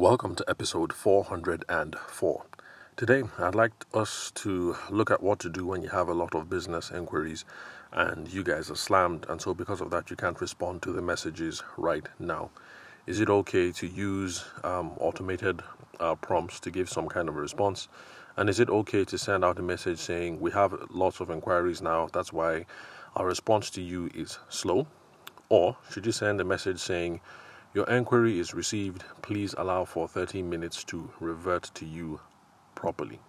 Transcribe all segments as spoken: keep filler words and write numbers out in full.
Welcome to episode four hundred four. Today, I'd like us to look at what to do when you have a lot of business inquiries and you guys are slammed, and so because of that, you can't respond to the messages right now. Is it okay to use um, automated uh, prompts to give some kind of a response? And is it okay to send out a message saying, we have lots of inquiries now, that's why our response to you is slow? Or should you send a message saying, your inquiry is received. Please allow for thirty minutes to revert to you properly.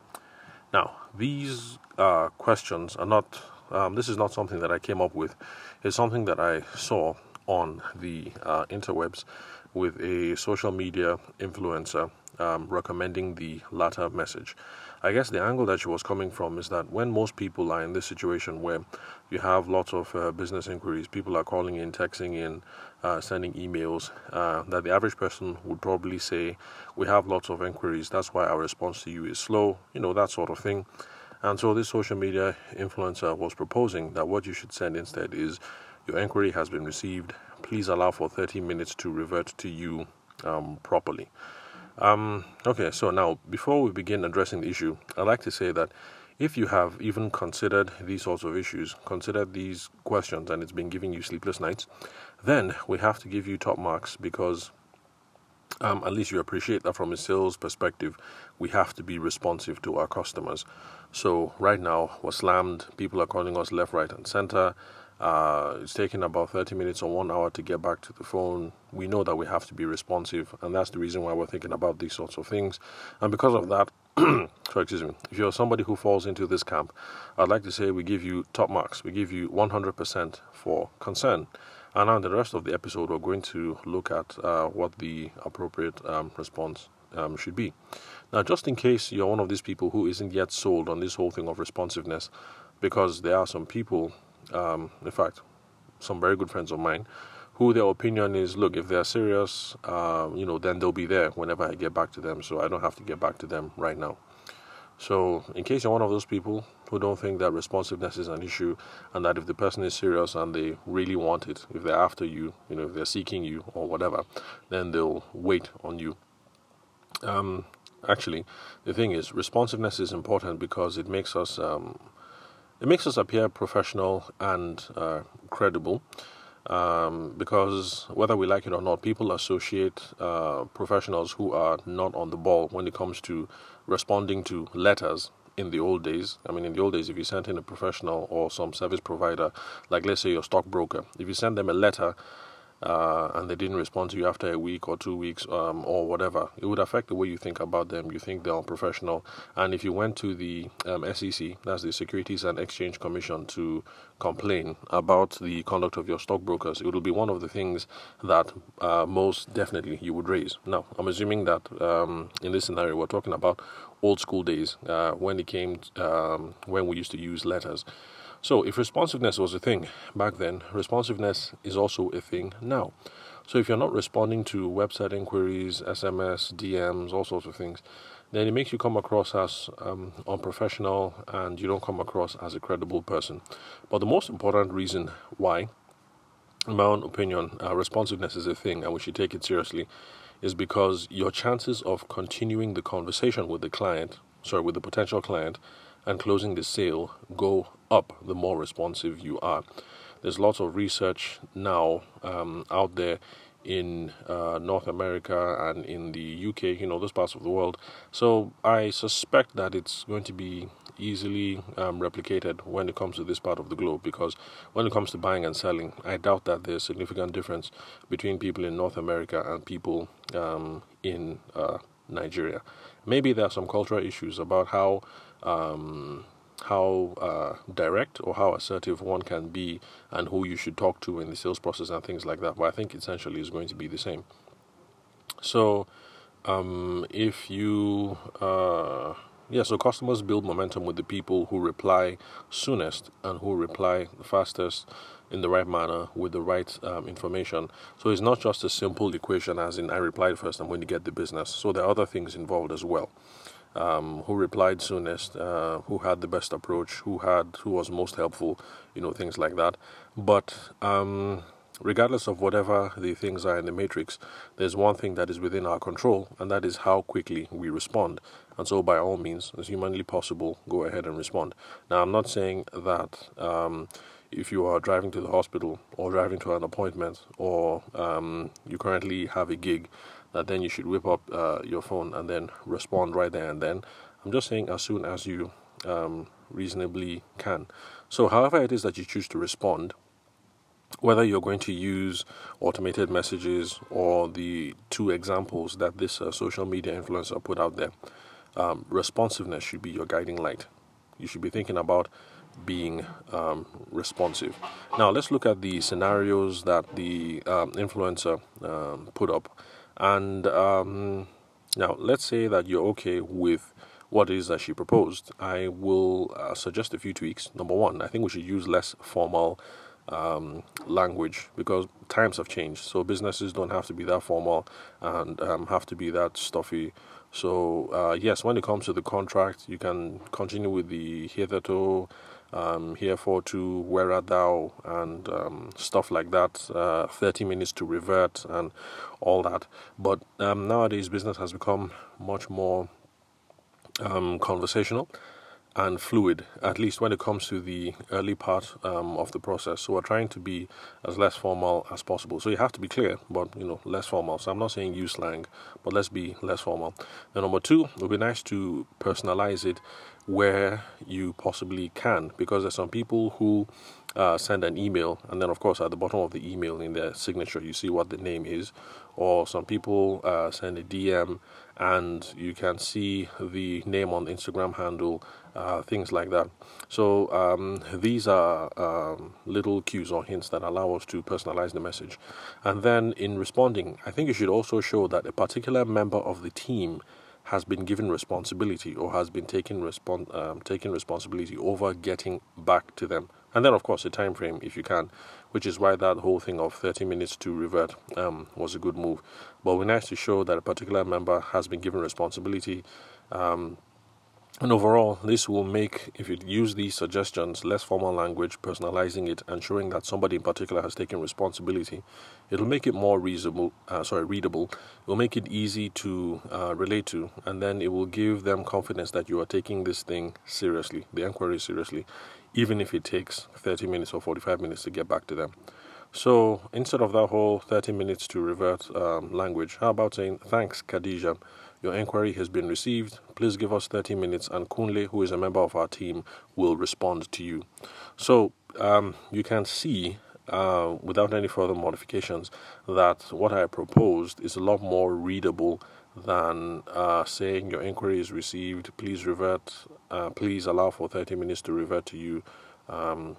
Now, these uh, questions are not, um, this is not something that I came up with. It's something that I saw on the uh, interwebs with a social media influencer um, recommending the latter message. I guess the angle that she was coming from is that when most people are in this situation where you have lots of uh, business inquiries, people are calling in, texting in, uh, sending emails, uh, that the average person would probably say, we have lots of inquiries, that's why our response to you is slow, you know, that sort of thing. And so this social media influencer was proposing that what you should send instead is, your inquiry has been received, please allow for thirty minutes to revert to you um, properly. Um, okay, so now, before we begin addressing the issue, I'd like to say that if you have even considered these sorts of issues, considered these questions, and it's been giving you sleepless nights, then we have to give you top marks because um, at least you appreciate that from a sales perspective, we have to be responsive to our customers. So right now, we're slammed, people are calling us left, right, and center. Uh, it's taking about thirty minutes or one hour to get back to the phone. We know that we have to be responsive, and that's the reason why we're thinking about these sorts of things. And because of that, so excuse me, if you're somebody who falls into this camp, I'd like to say we give you top marks. We give you one hundred percent for concern. And on the rest of the episode, we're going to look at uh, what the appropriate um, response um, should be. Now, just in case you're one of these people who isn't yet sold on this whole thing of responsiveness, because there are some people Um, in fact, some very good friends of mine, who their opinion is, look, if they're serious, uh, you know, then they'll be there whenever I get back to them, so I don't have to get back to them right now. So in case you're one of those people who don't think that responsiveness is an issue and that if the person is serious and they really want it, if they're after you, you know, if they're seeking you or whatever, then they'll wait on you. Um, actually, the thing is, responsiveness is important because it makes us... Um, It makes us appear professional and uh, credible um, because whether we like it or not, people associate uh, professionals who are not on the ball when it comes to responding to letters in the old days. I mean, in the old days, if you sent in a professional or some service provider, like let's say your stockbroker, if you send them a letter uh, and they didn't respond to you after a week or two weeks um, or whatever, it would affect the way you think about them. You think they're unprofessional. And if you went to the um, S E C, that's the Securities and Exchange Commission, to complain about the conduct of your stockbrokers, it will be one of the things that uh, most definitely you would raise. Now, I'm assuming that um, in this scenario, we're talking about old school days uh, when it came, t- um, when we used to use letters. So if responsiveness was a thing back then, responsiveness is also a thing now. So if you're not responding to website inquiries, S M S, D Ms, all sorts of things, then it makes you come across as um, unprofessional and you don't come across as a credible person. But the most important reason why, in my own opinion, uh, responsiveness is a thing and we should take it seriously is because your chances of continuing the conversation with the client, sorry, with the potential client, and closing the sale go up the more responsive you are. There's lots of research now um, out there in uh, North America and in the U K, you know, those parts of the world. So I suspect that it's going to be easily um, replicated when it comes to this part of the globe, because when it comes to buying and selling, I doubt that there's significant difference between people in North America and people um, in uh, Nigeria. Maybe there are some cultural issues about how Um, how uh, direct or how assertive one can be and who you should talk to in the sales process and things like that. But I think essentially it's going to be the same. So um, if you... Uh, yeah, so customers build momentum with the people who reply soonest and who reply fastest in the right manner with the right um, information. So it's not just a simple equation as in I replied first and when you get the business. So there are other things involved as well. Um, who replied soonest, uh, who had the best approach, who had, who was most helpful, you know, things like that. But um, regardless of whatever the things are in the matrix, there's one thing that is within our control, and that is how quickly we respond. And so by all means, as humanly possible, go ahead and respond. Now, I'm not saying that um, if you are driving to the hospital or driving to an appointment or um, you currently have a gig, that then you should whip up uh, your phone and then respond right there and then. I'm just saying as soon as you um, reasonably can. So however it is that you choose to respond, whether you're going to use automated messages or the two examples that this uh, social media influencer put out there, um, responsiveness should be your guiding light. You should be thinking about being um, responsive. Now let's look at the scenarios that the um, influencer um, put up. And um, now let's say that you're okay with what it is that she proposed. I will uh, suggest a few tweaks. Number one, I think we should use less formal um, language because times have changed. So businesses don't have to be that formal and um, have to be that stuffy. So uh, yes, when it comes to the contract, you can continue with the hitherto, um, herefore to, where art thou, and um, stuff like that, uh, thirty minutes to revert and all that. But um, nowadays business has become much more Um, conversational and fluid, at least when it comes to the early part um, of the process. So we're trying to be as less formal as possible. So you have to be clear, but you know, less formal. So I'm not saying use slang, but let's be less formal. Then number two, it would be nice to personalize it where you possibly can, because there's some people who uh, send an email, and then of course at the bottom of the email in their signature you see what the name is, or some people uh, send a D M and you can see the name on the Instagram handle, uh, things like that. So um, these are um, little cues or hints that allow us to personalize the message. And then in responding, I think you should also show that a particular member of the team has been given responsibility or has been taken respon- um, taking responsibility over getting back to them. And then, of course, a time frame if you can, which is why that whole thing of thirty minutes to revert um, was a good move. But we're nice to show that a particular member has been given responsibility. Um, and overall, this will make, if you use these suggestions, less formal language, personalizing it, and showing that somebody in particular has taken responsibility, it'll make it more reasonable, uh, sorry, readable. It'll make it easy to uh, relate to, and then it will give them confidence that you are taking this thing seriously, the inquiry seriously, even if it takes thirty minutes or forty-five minutes to get back to them. So instead of that whole thirty minutes to revert um, language, how about saying, "Thanks, Khadija. Your inquiry has been received. Please give us thirty minutes and Kunle, who is a member of our team, will respond to you." So um, you can see, uh, without any further modifications, that what I proposed is a lot more readable than uh, saying your inquiry is received, please revert, uh, please allow for thirty minutes to revert to you um,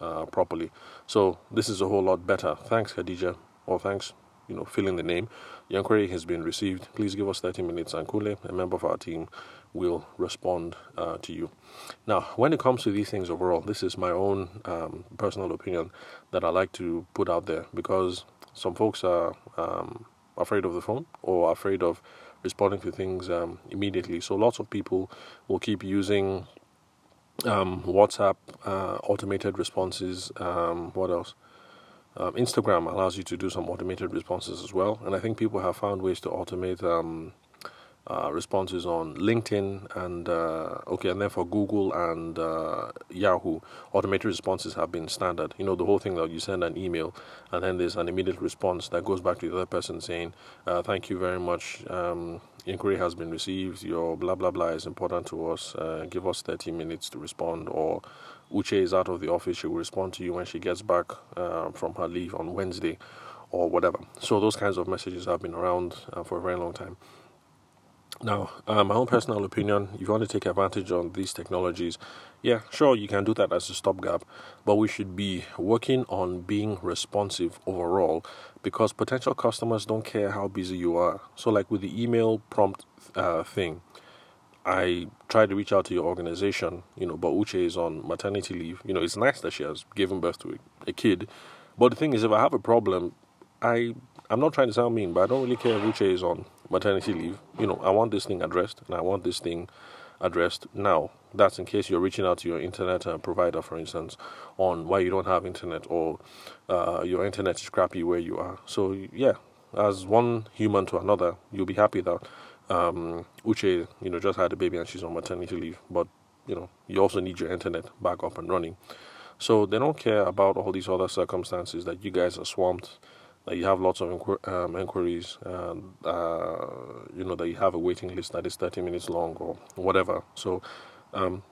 uh, properly. So this is a whole lot better. "Thanks, Khadija," or "thanks," you know, fill in the name. "Your inquiry has been received. Please give us thirty minutes and Kunle, a member of our team, will respond uh, to you." Now, when it comes to these things overall, this is my own um, personal opinion that I like to put out there, because some folks are um, afraid of the phone or afraid of responding to things um, immediately. So lots of people will keep using um, WhatsApp, uh, automated responses, um, what else? Um, Instagram allows you to do some automated responses as well, and I think people have found ways to automate um, uh, responses on LinkedIn and uh, okay, and then for Google and uh, Yahoo, automated responses have been standard. You know, the whole thing that you send an email and then there's an immediate response that goes back to the other person saying, uh, "Thank you very much. Um, inquiry has been received. Your blah blah blah is important to us. Uh, give us thirty minutes to respond," or "Uche is out of the office. She will respond to you when she gets back uh, from her leave on Wednesday," or whatever. So those kinds of messages have been around uh, for a very long time. Now, uh, my own personal opinion, if you want to take advantage of these technologies, yeah, sure, you can do that as a stopgap, but we should be working on being responsive overall, because potential customers don't care how busy you are. So like with the email prompt uh, thing, I tried to reach out to your organization, you know, but Uche is on maternity leave. You know, it's nice that she has given birth to a, a kid. But the thing is, if I have a problem, I, I'm not trying to sound mean, but I don't really care if Uche is on maternity leave. You know, I want this thing addressed and I want this thing addressed now. That's in case you're reaching out to your internet uh, provider, for instance, on why you don't have internet, or uh, your internet is crappy where you are. So yeah, as one human to another, you'll be happy that um, Uche, you know, just had a baby and she's on maternity leave, but you know, you also need your internet back up and running. So they don't care about all these other circumstances that you guys are swamped, that you have lots of inquir um, inquiries, and, uh, you know, that you have a waiting list that is thirty minutes long or whatever. So um,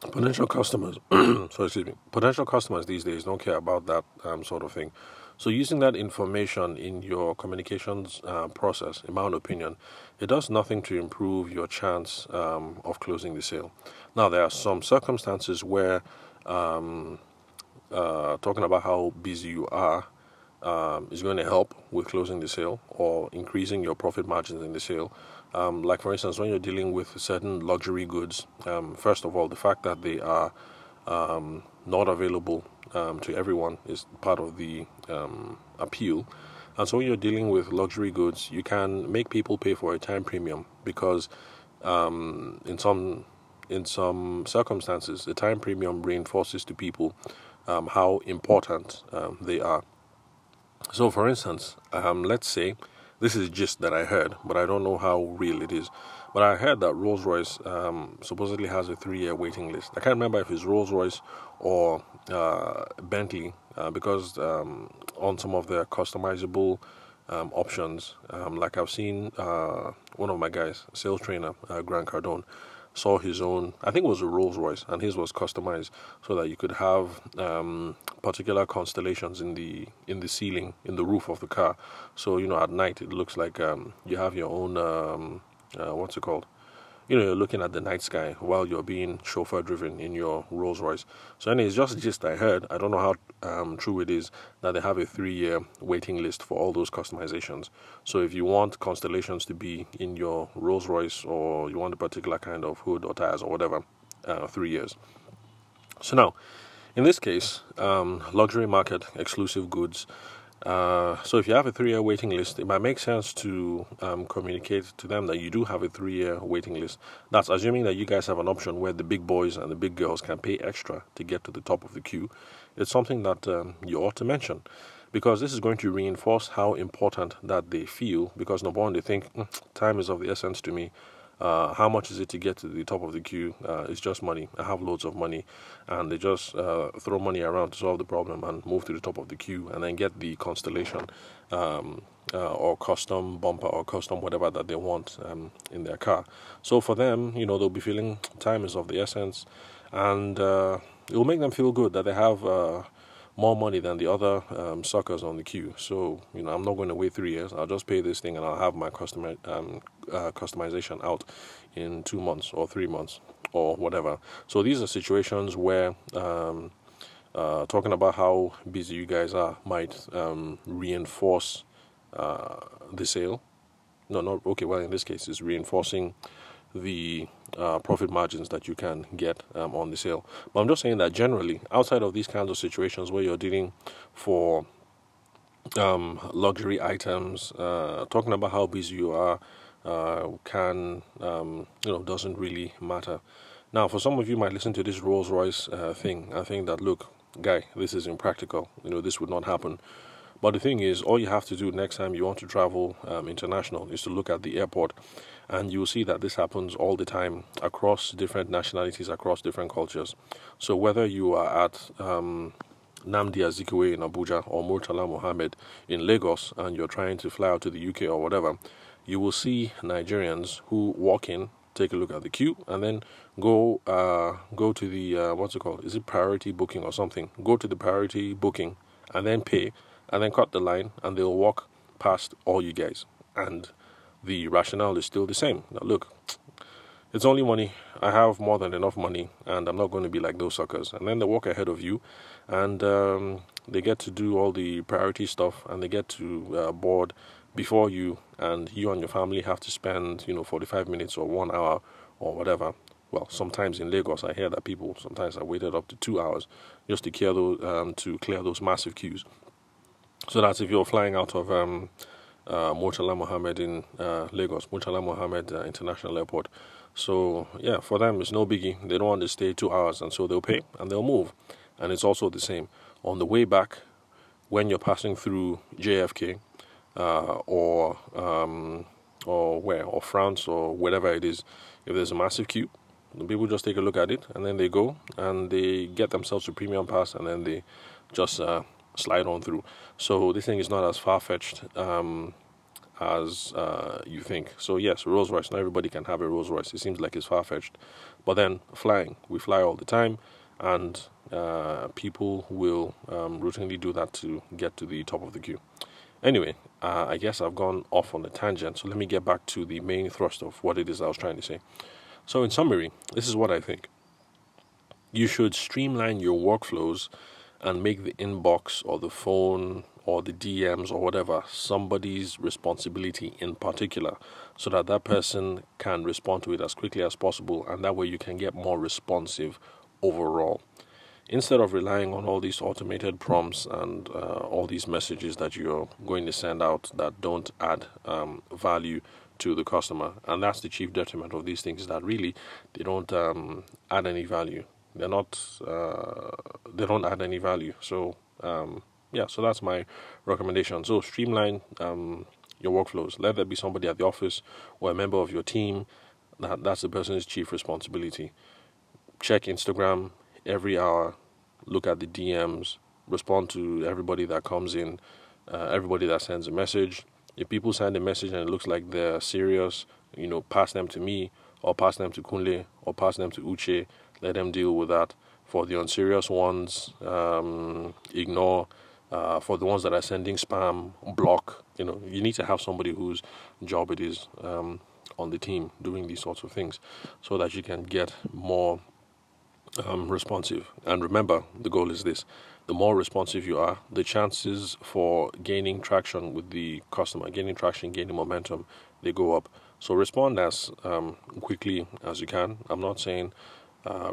potential customers, sorry, excuse me, potential customers these days don't care about that um, sort of thing. So using that information in your communications uh, process, in my own opinion, it does nothing to improve your chance um, of closing the sale. Now, there are some circumstances where, um, uh, talking about how busy you are, Um, is going to help with closing the sale or increasing your profit margins in the sale. Um, like, for instance, when you're dealing with certain luxury goods, um, first of all, the fact that they are um, not available um, to everyone is part of the um, appeal. And so when you're dealing with luxury goods, you can make people pay for a time premium, because um, in some in some circumstances, the time premium reinforces to people um, how important um, they are. So, for instance, um, let's say, this is just that I heard, but I don't know how real it is, but I heard that Rolls-Royce um, supposedly has a three-year waiting list. I can't remember if it's Rolls-Royce or uh, Bentley, uh, because um, on some of their customizable um, options, um, like I've seen uh, one of my guys, sales trainer, uh, Grant Cardone, saw his own, I think it was a Rolls-Royce, and his was customized so that you could have um, particular constellations in the in the ceiling, in the roof of the car. So, you know, at night it looks like um, you have your own, um, uh, what's it called? You know, you're looking at the night sky while you're being chauffeur-driven in your Rolls-Royce. So, anyway, it's just just I heard, I don't know how um, true it is, that they have a three-year waiting list for all those customizations. So, if you want constellations to be in your Rolls-Royce, or you want a particular kind of hood or tires or whatever, uh, three years. So, now, in this case, um, luxury market, exclusive goods. Uh, so if you have a three-year waiting list, it might make sense to um, communicate to them that you do have a three-year waiting list. That's assuming that you guys have an option where the big boys and the big girls can pay extra to get to the top of the queue. It's something that um, you ought to mention, because this is going to reinforce how important that they feel, because number one, they think, mm, time is of the essence to me. Uh, how much is it to get to the top of the queue? Uh, it's just money. I have loads of money. And they just uh, throw money around to solve the problem and move to the top of the queue and then get the constellation um, uh, or custom bumper or custom whatever that they want um, in their car. So for them, you know, they'll be feeling time is of the essence, and uh, it will make them feel good that they have uh, more money than the other um, suckers on the queue. So, you know, I'm not going to wait three years. I'll just pay this thing and I'll have my customer um, uh, customization out in two months or three months or whatever. So these are situations where um, uh, talking about how busy you guys are might um, reinforce uh, the sale. No, no, okay, well, in this case, it's reinforcing the uh, profit margins that you can get um, on the sale. But I'm just saying that generally, outside of these kinds of situations where you're dealing for um, luxury items, uh, talking about how busy you are uh, can, um, you know, doesn't really matter. Now, for some of you might listen to this Rolls-Royce uh, thing and think that, look, guy, this is impractical. You know, this would not happen. But the thing is, all you have to do next time you want to travel um, international is to look at the airport, and you'll see that this happens all the time across different nationalities, across different cultures. So whether you are at um, Namdi Azikiwe in Abuja or Murtala Mohammed in Lagos and you're trying to fly out to the U K or whatever, you will see Nigerians who walk in, take a look at the queue, and then go uh, go to the, uh, what's it called? Is it priority booking or something? Go to the priority booking and then pay, and then cut the line, and they'll walk past all you guys. And the rationale is still the same. Now, look, it's only money. I have more than enough money, and I'm not going to be like those suckers. And then they walk ahead of you, and um, they get to do all the priority stuff, and they get to uh, board before you, and you and your family have to spend, you know, forty-five minutes or one hour or whatever. Well, sometimes in Lagos, I hear that people sometimes have waited up to two hours just to clear those, um, to clear those massive queues. So that's if you're flying out of um, uh, Murtala Mohammed in uh, Lagos, Murtala Mohammed uh, International Airport. So, yeah, for them, it's no biggie. They don't want to stay two hours, and so they'll pay and they'll move. And it's also the same. On the way back, when you're passing through J F K uh, or, um, or where, or France or whatever it is, if there's a massive queue, the people just take a look at it, and then they go and they get themselves a premium pass, and then they just uh, slide on through. So this thing is not as far-fetched um, as uh, you think. So yes, Rolls-Royce, not everybody can have a Rolls-Royce. It seems like it's far-fetched. But then flying, we fly all the time, and uh, people will um, routinely do that to get to the top of the queue. Anyway, uh, I guess I've gone off on a tangent, so let me get back to the main thrust of what it is I was trying to say. So in summary, this is what I think. You should streamline your workflows and make the inbox or the phone or the D Ms or whatever somebody's responsibility in particular, so that that person can respond to it as quickly as possible, and that way you can get more responsive overall. Instead of relying on all these automated prompts and uh, all these messages that you're going to send out that don't add um, value to the customer. And that's the chief detriment of these things, is that really they don't um, add any value. They're not, uh, they don't add any value. So um, yeah, so that's my recommendation. So streamline um, your workflows. Let there be somebody at the office or a member of your team. That, that's the person's chief responsibility. Check Instagram every hour, look at the D Ms, respond to everybody that comes in, uh, everybody that sends a message. If people send a message and it looks like they're serious, you know, pass them to me, or pass them to Kunle, or pass them to Uche. Let them deal with that. For the unserious ones, um, ignore. Uh, for the ones that are sending spam, block. You know, you need to have somebody whose job it is um, on the team doing these sorts of things, so that you can get more um, responsive. And remember, the goal is this. The more responsive you are, the chances for gaining traction with the customer, gaining traction, gaining momentum, they go up. So respond as um, quickly as you can. I'm not saying uh,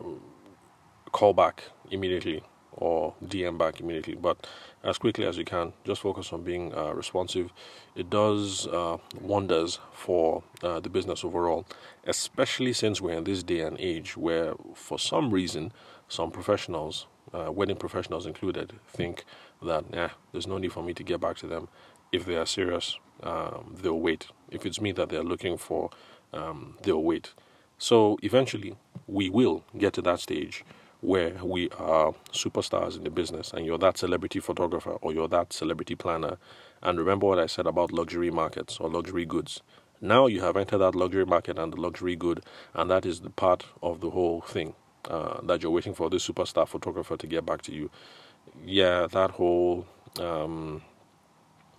call back immediately or D M back immediately, but as quickly as you can, just focus on being uh, responsive. It does uh, wonders for uh, the business overall, especially since we're in this day and age where, for some reason, some professionals, Uh, wedding professionals included, think that nah, there's no need for me to get back to them. If they are serious, um, they'll wait. If it's me that they're looking for, um, they'll wait. So eventually, we will get to that stage where we are superstars in the business, and you're that celebrity photographer or you're that celebrity planner. And remember what I said about luxury markets or luxury goods. Now you have entered that luxury market and the luxury good, and that is the part of the whole thing. Uh, that you're waiting for this superstar photographer to get back to you. Yeah, that whole um,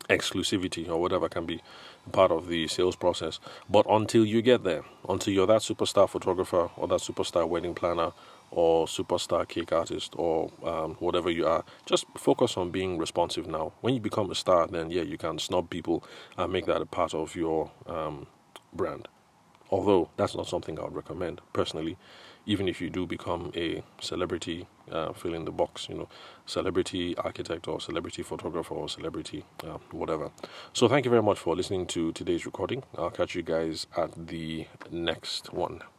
exclusivity or whatever can be part of the sales process. But until you get there, until you're that superstar photographer or that superstar wedding planner or superstar cake artist or um, whatever you are, just focus on being responsive now. When you become a star, then yeah, you can snob people and make that a part of your um, brand. Although that's not something I would recommend personally. Even if you do become a celebrity, uh, fill in the box, you know, celebrity architect or celebrity photographer or celebrity uh, whatever. So thank you very much for listening to today's recording. I'll catch you guys at the next one.